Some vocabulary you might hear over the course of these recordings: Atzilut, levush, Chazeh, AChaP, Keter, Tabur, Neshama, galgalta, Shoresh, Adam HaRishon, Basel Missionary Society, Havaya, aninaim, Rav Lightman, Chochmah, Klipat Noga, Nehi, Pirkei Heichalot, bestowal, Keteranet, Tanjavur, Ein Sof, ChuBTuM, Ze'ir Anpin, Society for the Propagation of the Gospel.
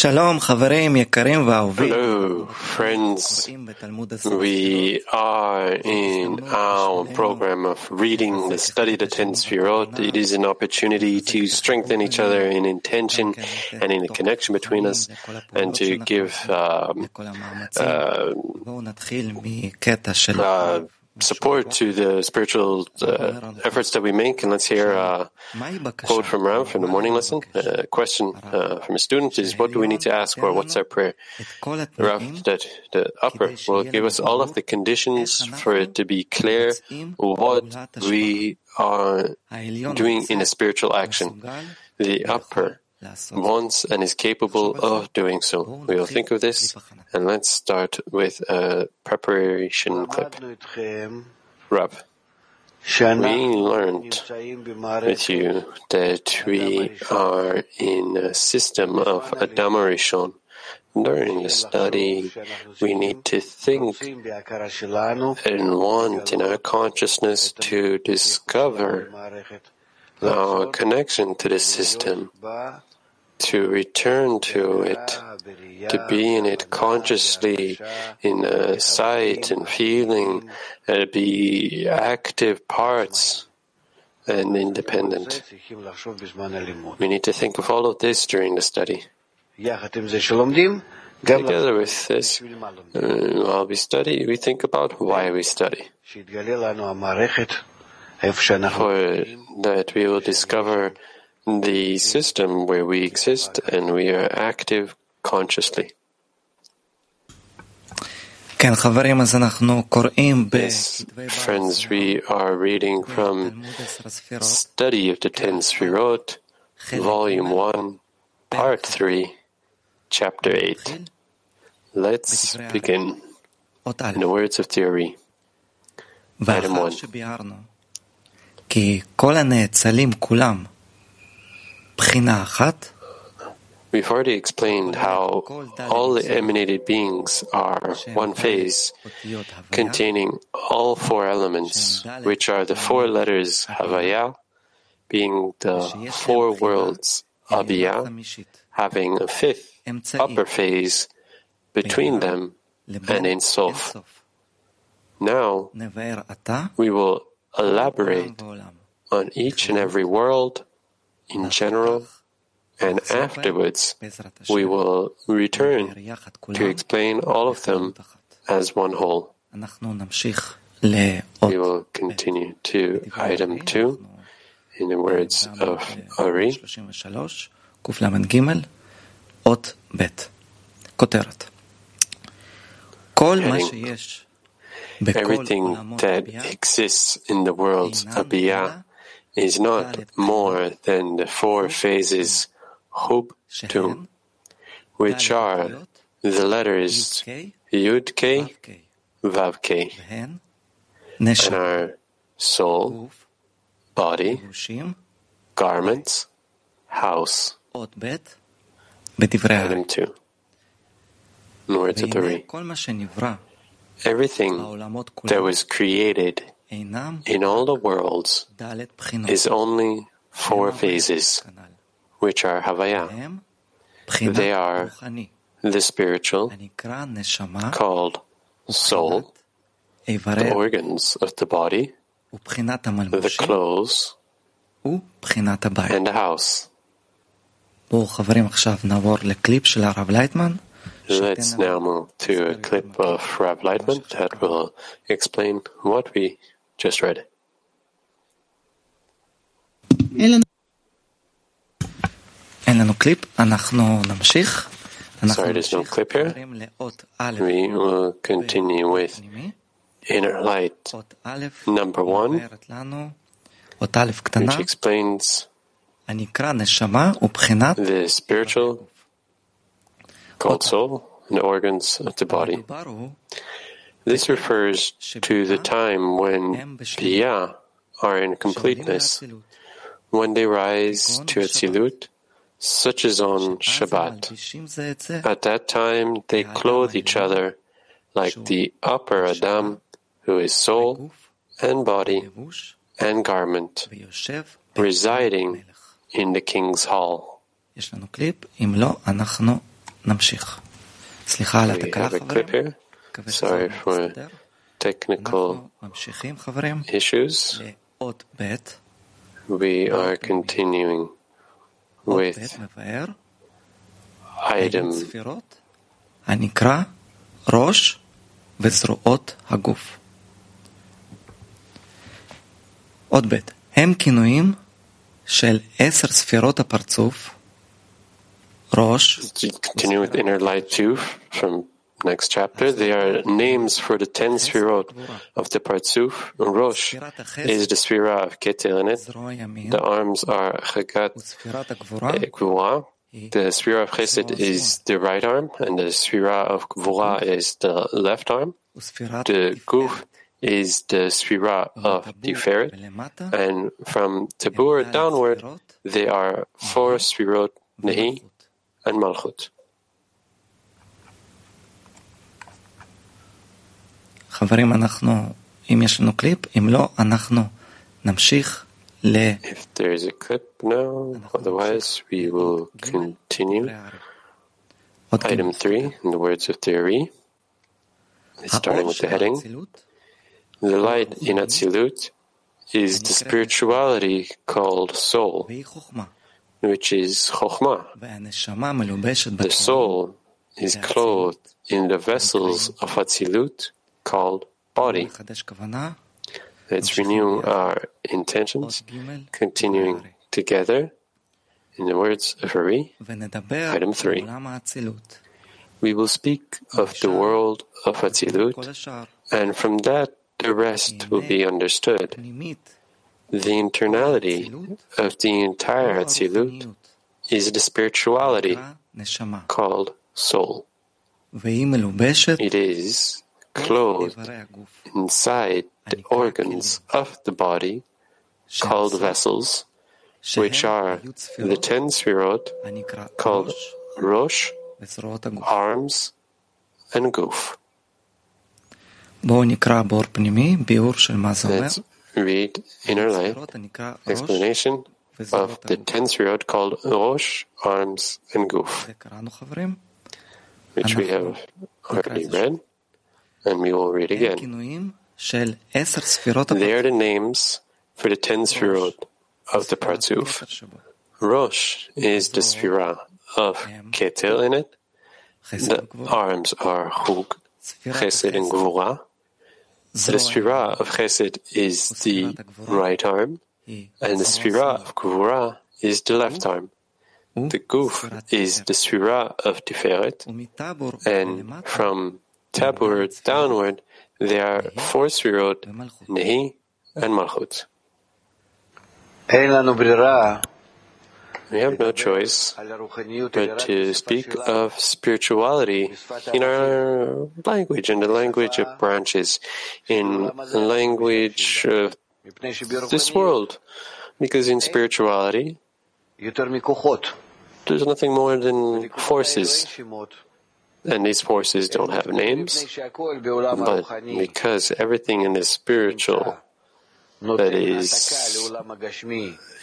Shalom, Chavarim, Yekarim, Va'ovim. Hello, friends. We are in our program of reading the study of the Ten Sefirot. It is an opportunity to strengthen each other in intention and in the connection between us, and to give support to the spiritual efforts that we make. And let's hear a quote from Ram from the morning lesson. A question from a student is, what do we need to ask for? What's our prayer? Ram, that the upper will give us all of the conditions for it to be clear what we are doing in a spiritual action. The upper wants and is capable of doing so. We will think of this, and let's start with a preparation clip. Rab, we learned with you that we are in a system of Adam HaRishon. During the study, we need to think and want in our consciousness to discover our connection to the system, to return to it, to be in it consciously, in sight and feeling, be active parts and independent. We need to think of all of this during the study. Together with this, while we study, we think about why we study, for that we will discover the system where we exist and we are active consciously. Yes, friends, we are reading from Study of the Ten Sefirot, Volume 1, Part 3, Chapter 8. Let's begin in the words of theory. Item 1. We have already explained how all the emanated beings are one phase, containing all four elements, which are the four letters Havaya, being the four worlds Abiyah, having a fifth upper phase between them and Ein Sof. Now, we will elaborate on each and every world in general, and afterwards we will return to explain all of them as one whole. We will continue to item 2 in the words of Ari. Everything that exists in the world, Abiyah, is not more than the four phases, ChuBTuM, which are the letters Yud-K, Vav-K, and are soul, body, garments, house. Item 2. Words of the Re. Everything that was created in all the worlds is only four phases, which are Havaya. They are the spiritual, called soul, the organs of the body, the clothes, and the house. Let's now move to a clip of Rav Lightman that will explain what we just read. Sorry, there's no clip here. We will continue with Inner Light number 1, which explains the spiritual, called soul, and the organs of the body. This refers to the time when Biyah are in completeness, when they rise to Atzilut, such as on Shabbat. At that time, they clothe each other like the upper Adam, who is soul and body and garment, residing in the king's hall. Namshich. We have a clip here. Sorry for technical issues. We are continuing with item 10. Continue with inner light 2 from next chapter. They are names for the 10 Sefirot of the Partzuf. Rosh is the Sefirah of Keteranet. The arms are Chagat, Kvurah. The Sefirah of Chesed is the right arm, and the Sefirah of Kvurah is the left arm. The Guf is the Sefirah of Tiferet. And from Tabur downward, they are 4 Sefirot, Nehi, and Malchut. If there is a clip now, otherwise we will continue. Item 3, in the words of theory, starting with the heading. The light in Atzilut is the spirituality called soul, which is Chochmah. The soul is clothed in the vessels of Atzilut, called body. Let's renew our intentions, continuing together in the words of Ari, item 3. We will speak of the world of Atzilut, and from that the rest will be understood. The internality of the entire Atzilut is the spirituality called soul. It is clothed inside the organs of the body called vessels, which are the 10 Sefirot called Rosh, arms, and Guf. Let's read inner light explanation of the 10 Sefirot called Rosh, arms, and Guf, which we have already read. And we will read again. They are the names for the 10 Sefirot of the Partzuf. Rosh is the Sefirah of Ketil in it. The arms are Chug, Chesed, and Gvurah. The Sefirah of Chesed is the right arm, and the Sefirah of Gvurah is the left arm. The Guf is the Sefirah of Tiferet, and from Tabur downward, there are 4 Sefirot, Nehi, and Malchut. We have no choice but to speak of spirituality in our language, in the language of branches, in the language of this world, because in spirituality, there's nothing more than forces. And these forces don't have names, but because everything in the spiritual that is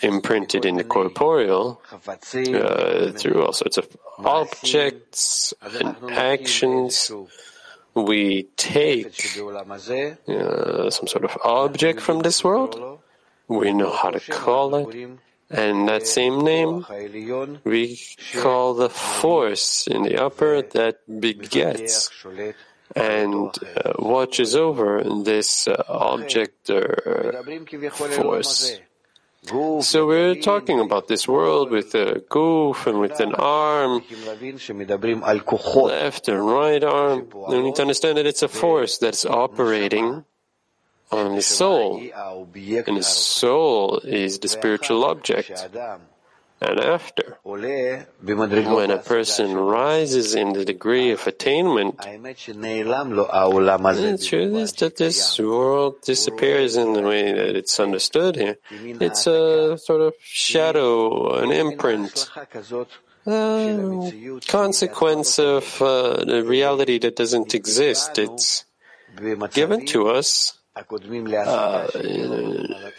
imprinted in the corporeal through all sorts of objects and actions, we take some sort of object from this world, we know how to call it, and that same name we call the force in the upper that begets and watches over this object or force. So we're talking about this world with a goof and with an arm, left and right arm. We need to understand that it's a force that's operating on the soul, and the soul is the spiritual object. And after, when a person rises in the degree of attainment, the truth is that this world disappears in the way that it's understood here. It's a sort of shadow, an imprint, a consequence of the reality that doesn't exist. It's given to us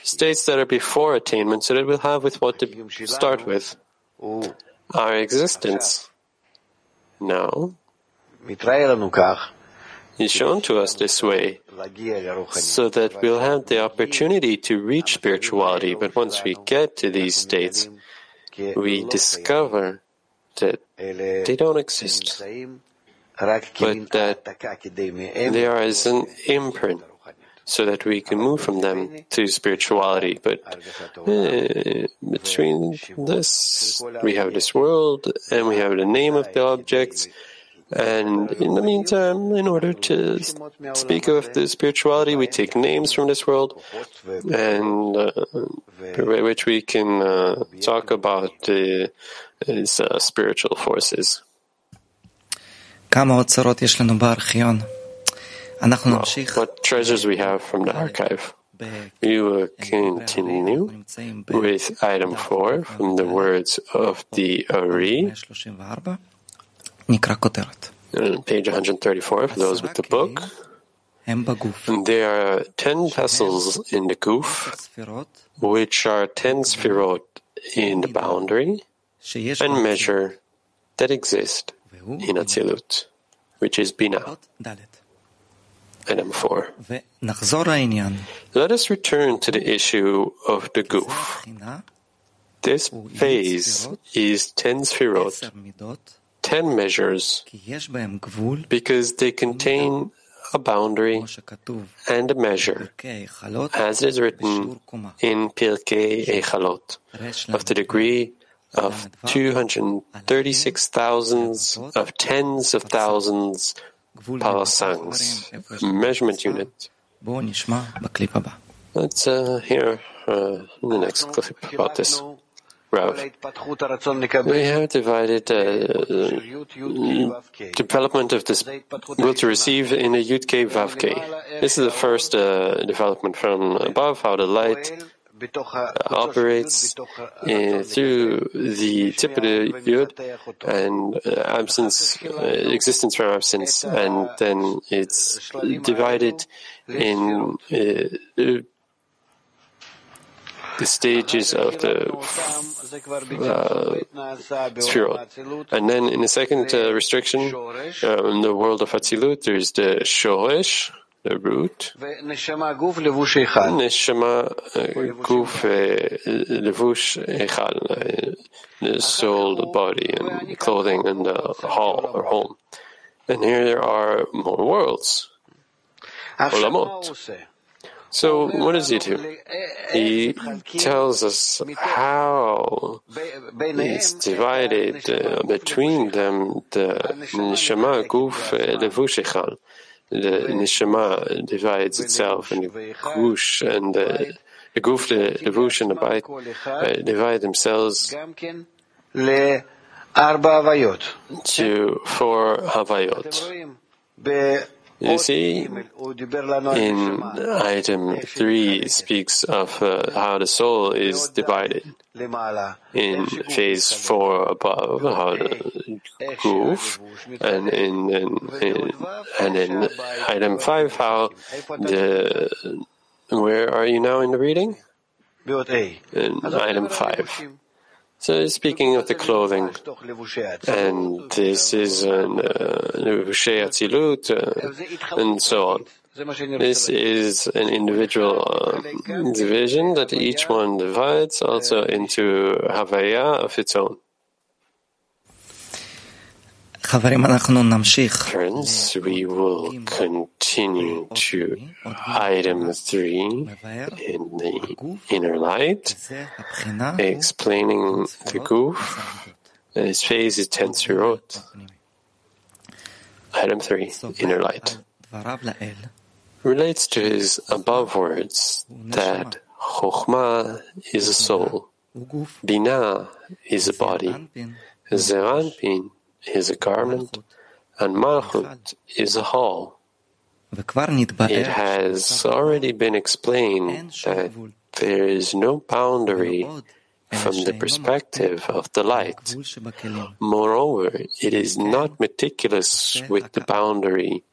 states that are before attainment, so that we'll have with what to start with. Our existence Now, is shown to us this way, so that we'll have the opportunity to reach spirituality. But once we get to these states, we discover that they don't exist, but that they are as an imprint, so that we can move from them to spirituality. But between this, we have this world, and we have the name of the objects, and in the meantime, in order to speak of the spirituality, we take names from this world, and by which we can talk about its spiritual forces. Well, what treasures we have from the archive. We will continue with item 4 from the words of the Ari. Page 134, for those with the book. There are 10 vessels in the goof, which are 10 Sefirot in the boundary, and measure that exist in Atzilut, which is Bina. Item 4. Let us return to the issue of the goof. This phase is 10 Sefirot, 10 measures, because they contain a boundary and a measure, as it is written in Pirkei Heichalot, of the degree of 236 thousands of tens of thousands parasangs, measurement unit. Let's hear the next clip about this. Rav. We have divided development of this will to receive in a Yud-K, Vav-K. This is the first development from above, how the light operates through the tip of the Yud and absence, existence from absence, and then it's divided in the stages of the Sefirot. And then in the second restriction, in the world of Atzilut, there is the Shoresh, the root, Neshama Guf levush heichal, the soul, the body, and clothing, and the hall or home. And here there are more worlds, Olamot. So what does he do? He tells us how it's divided between them, the neshama, guf, levush, heichal. The neshama divides itself, and the gush and the guf, the levush, and the bite divide themselves to 4 havayot. You see, in item 3 speaks of how the soul is divided. In phase 4 above, how the goof, and in item 5, how the... Where are you now in the reading? In item 5. So speaking of the clothing, and this is levushei atzilut, and so on. This is an individual division that each one divides also into Havaya of its own. Friends, we will continue to item 3 in the inner light, explaining the goof. His phase is 10 Sefirot. Item 3, inner light, relates to his above words that Chochmah is a soul, Binah is a body, Ze'ir Anpin is a garment, and Malchut is a hall. It has already been explained that there is no boundary from the perspective of the light. Moreover, it is not meticulous with the boundary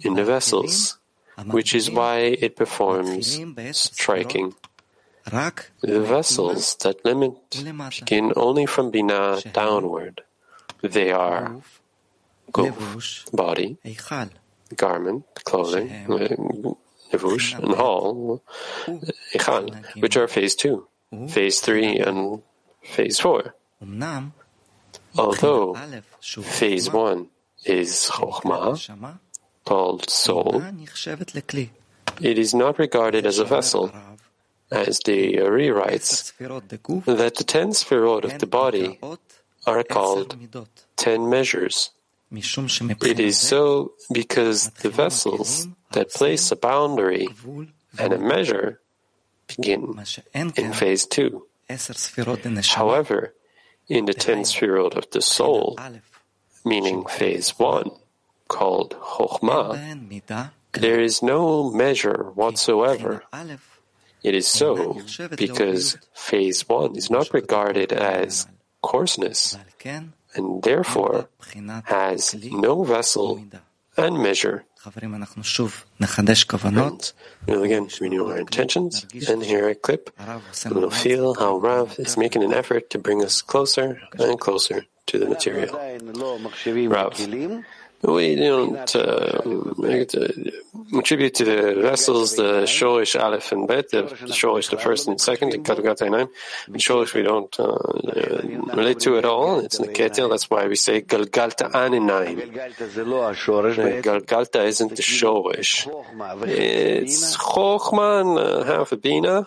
in the vessels, which is why it performs striking. The vessels that limit begin only from Binah downward. They are body, garment, clothing, levush, and hall, heichal, which are phase 2, phase 3, and phase 4. Although phase 1 is Chochmah, called soul, it is not regarded as a vessel, as the Ari writes that the 10 Sefirot of the body are called 10 measures. It is so because the vessels that place a boundary and a measure begin in phase 2. However, in the 10 Sefirot of the soul, meaning phase 1, called Chochmah, there is no measure whatsoever. It is so because phase 1 is not regarded as coarseness, and therefore has no vessel and measure. And again, renew our intentions, and here a clip, and we'll feel how Rav is making an effort to bring us closer and closer to the material. Rav, we don't attribute to the vessels the Shoresh Aleph and Bet, the Shoresh the first and second, the galgalta aninaim. Shoresh we don't relate to at all. It's in the Ketil, that's why we say galgalta aninaim. Galgalta isn't the Shoresh. It's Chochmah and half a Bina.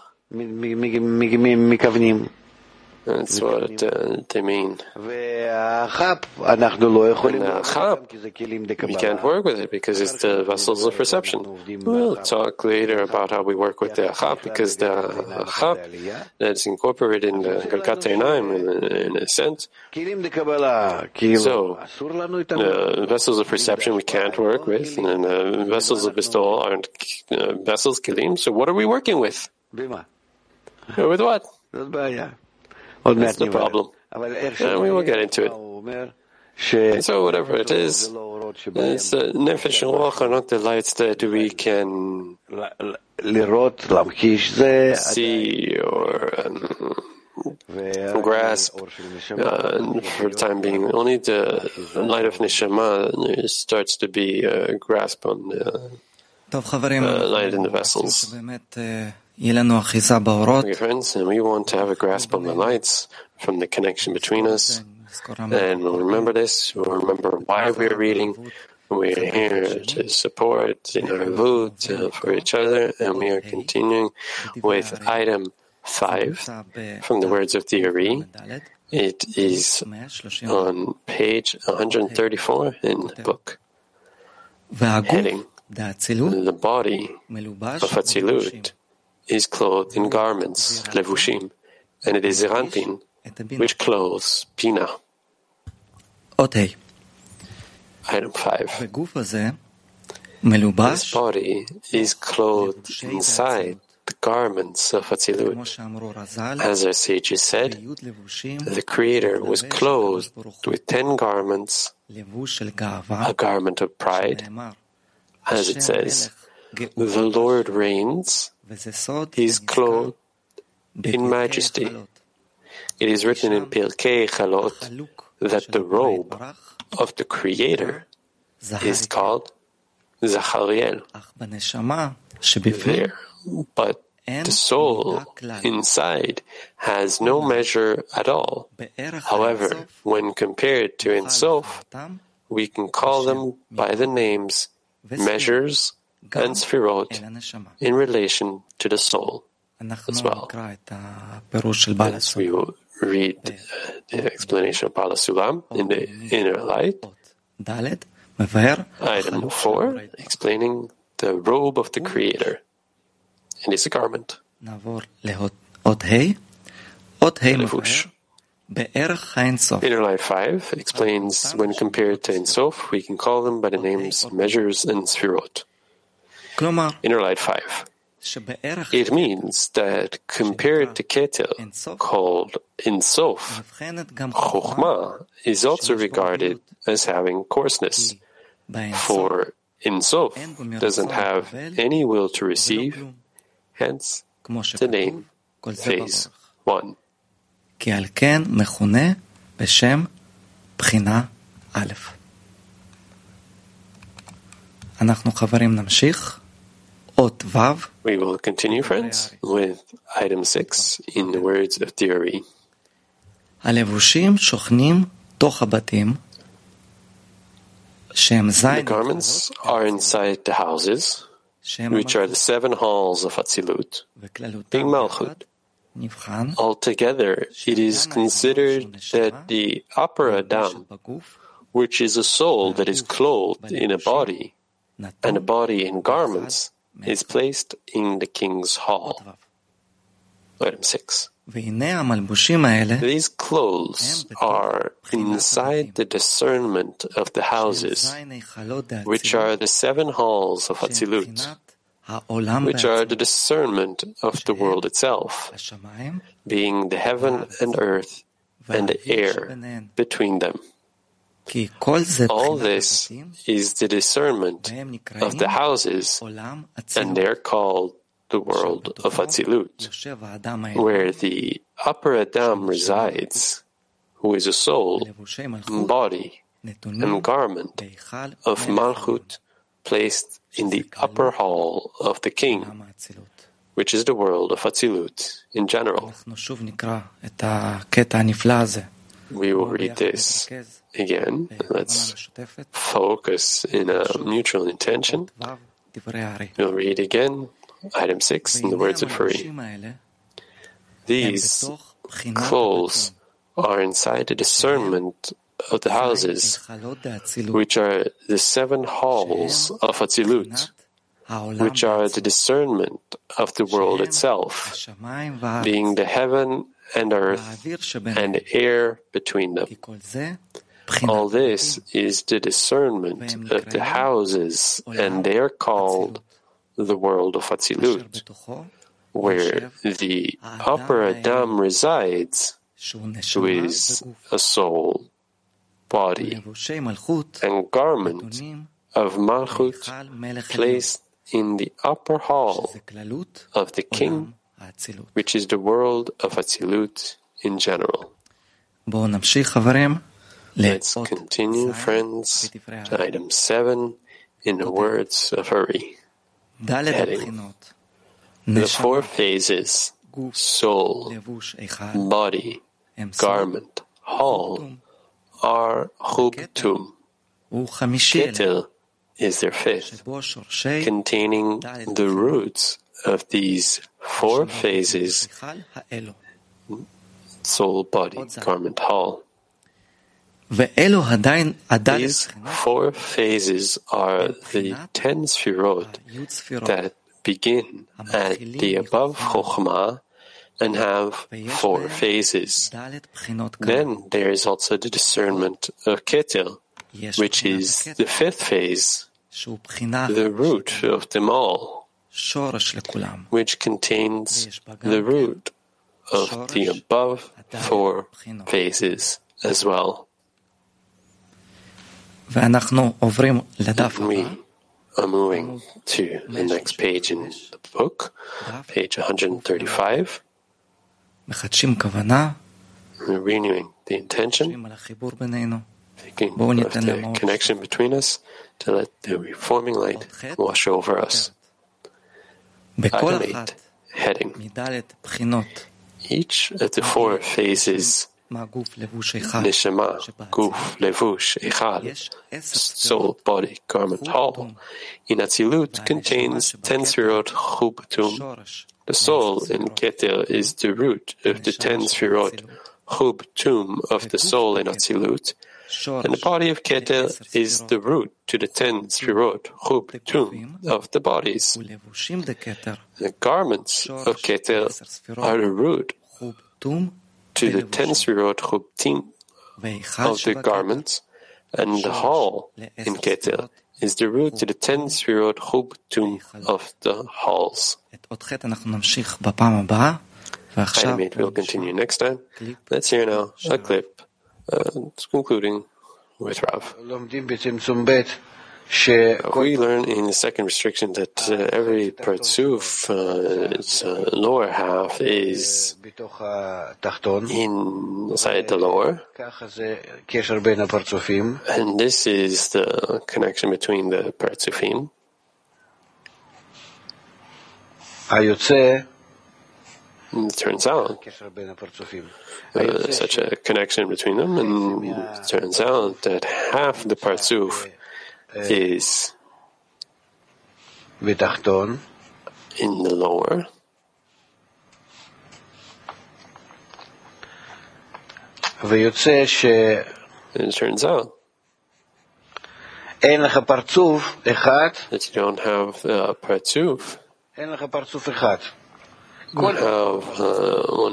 That's what they mean. And AChaP, we can't work with it because it's the vessels of perception. We'll talk later about how we work with the AChaP, because the AChaP that's incorporated in the Galgalta Einayim in a sense. So, the vessels of perception we can't work with, and the vessels of pistol aren't vessels, kilim. So what are we working with? With what? That's the problem. And we will get into it. And so whatever it is, it's nefesh and ruach are not the lights that we can see or grasp for the time being. Only the light of Neshama starts to be a grasp on the light in the vessels. Okay, friends, and we want to have a grasp on the lights from the connection between us. And we'll remember this, we'll remember why we're reading. We're here to support in our vote for each other, and we are continuing with item 5 from the words of the Ari. It is on page 134 in the book. Heading, the body of Atzilut is clothed in garments, levushim, and it is Ze'ir Anpin, which clothes Bina. Item 5. This body is clothed inside the garments of Atzilut. As our sages said, the Creator was clothed with 10 garments, a garment of pride, as it says, the Lord reigns, He is clothed in majesty. It is written in Pirkei Heichalot that the robe of the Creator is called Zachariel. There, but the soul inside has no measure at all. However, when compared to Ein Sof, we can call them by the names measures and Sefirot in relation to the soul as well. As we will read the explanation of Bala Sulam in the inner light. Item 4, explaining the robe of the Creator. It is a garment. Inner Life 5 explains when compared to Ein Sof, we can call them by the names measures and Sefirot. Inner Light 5. It means that compared to Ketil, called Ein Sof, Chochmah is also regarded as having coarseness, for Ein Sof doesn't have any will to receive, hence the name phase 1. We will continue, friends, with item 6 in the words of theory. The garments are inside the houses, which are the 7 halls of Atzilut, being Malchut. Altogether, it is considered that the upper Adam, which is a soul that is clothed in a body, and a body in garments, is placed in the king's hall. Item 6. These clothes are inside the discernment of the houses, which are the 7 halls of Atzilut, which are the discernment of the world itself, being the heaven and earth and the air between them. All this is the discernment of the houses, and they are called the world of Atzilut, where the upper Adam resides, who is a soul, body, and garment of Malchut, placed in the upper hall of the king, which is the world of Atzilut in general. We will read this again. Let's focus in a mutual intention. We'll read again item 6 in the words of Hurry. These clothes are inside the discernment of the houses, which are the 7 halls of Atzilut, which are the discernment of the world itself, being the heaven and earth and the air between them. All this is the discernment of the houses, and they are called the world of Atzilut, where the upper Adam resides, who is a soul, body, and garment of Malchut, placed in the upper hall of the king, which is the world of Atzilut in general. Let's continue, friends, to item 7 in the words of Ari. Heading. The 4 phases, soul, body, garment, hall, are ChuBTuM. Ketil is their 5th, containing the roots of these 4 phases, soul, body, garment, hall. These 4 phases are the 10 Sefirot that begin at the above Chochmah and have 4 phases. Then there is also the discernment of Ketil, which is the 5th phase, the root of them all, which contains the root of the above 4 phases as well. We are moving to the next page in the book, page 135. We're renewing the intention, thinking of the connection between us, to let the reforming light wash over us. Item 8, heading. Each of the 4 phases, Neshama, Guf, levush, heichal, soul, body, garment, hall, in Atzilut contains 10 Sefirot ChuBTuM. The soul in Keter is the root of the 10 Sefirot ChuBTuM of the soul in Atzilut, and the body of Keter is the root to the 10 Sefirot ChuBTuM of the bodies. The garments of Keter are the root to the 10 Sefirot ChuBTuM of the garments, and the hall in Keter is the root to the 10 Sefirot ChuBTuM of the halls. Item 8 will continue next time. Let's hear now a clip, concluding with Rav. We learn in the second restriction that every Partzuf, its lower half is inside the lower. And this is the connection between the Partzufim. It turns out such a connection between them, and it turns out that half the Partzuf is in the lower, and it turns out that you don't have Partzuf. You have one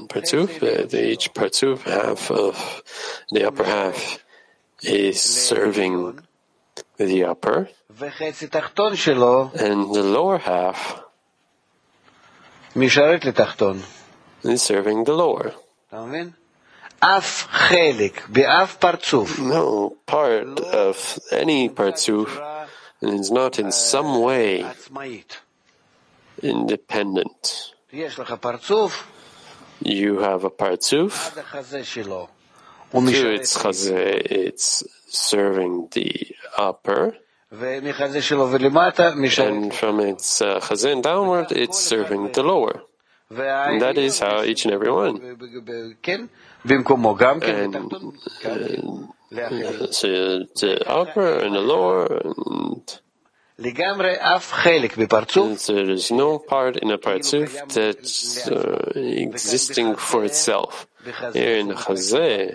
Partzuf. Each Partzuf, half of the upper half is serving the upper, and the lower half is serving the lower. No part of any Partzuf is not in some way independent. You have a Partzuf. To its Chazeh, it's serving the upper, and from its Chazeh and downward, it's serving the lower. And that is how each and every one. So the upper and the lower, and there is no part in a Partzuf that's existing for itself. Here in Chazeh,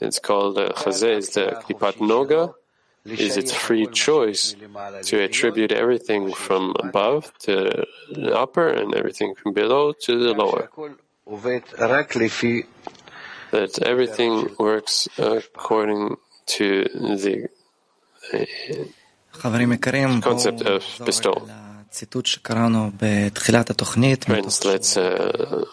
it's called Chazeh is the Klipat Noga, is its free choice to attribute everything from above to the upper and everything from below to the lower. That everything works according to the concept of pistol. Friends, let's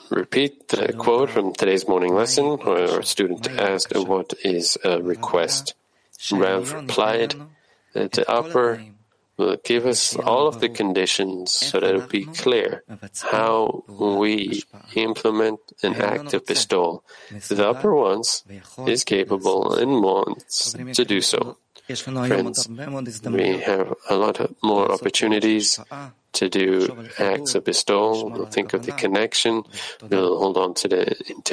repeat the quote from today's morning lesson, where our student asked what is a request. Rav replied that the upper will give us all of the conditions so that it will be clear how we implement an act of pistol. The upper wants, is capable, and wants to do so. Friends, we have a lot more opportunities to do acts of bestowal. We'll think of the connection. We'll hold on to the intent.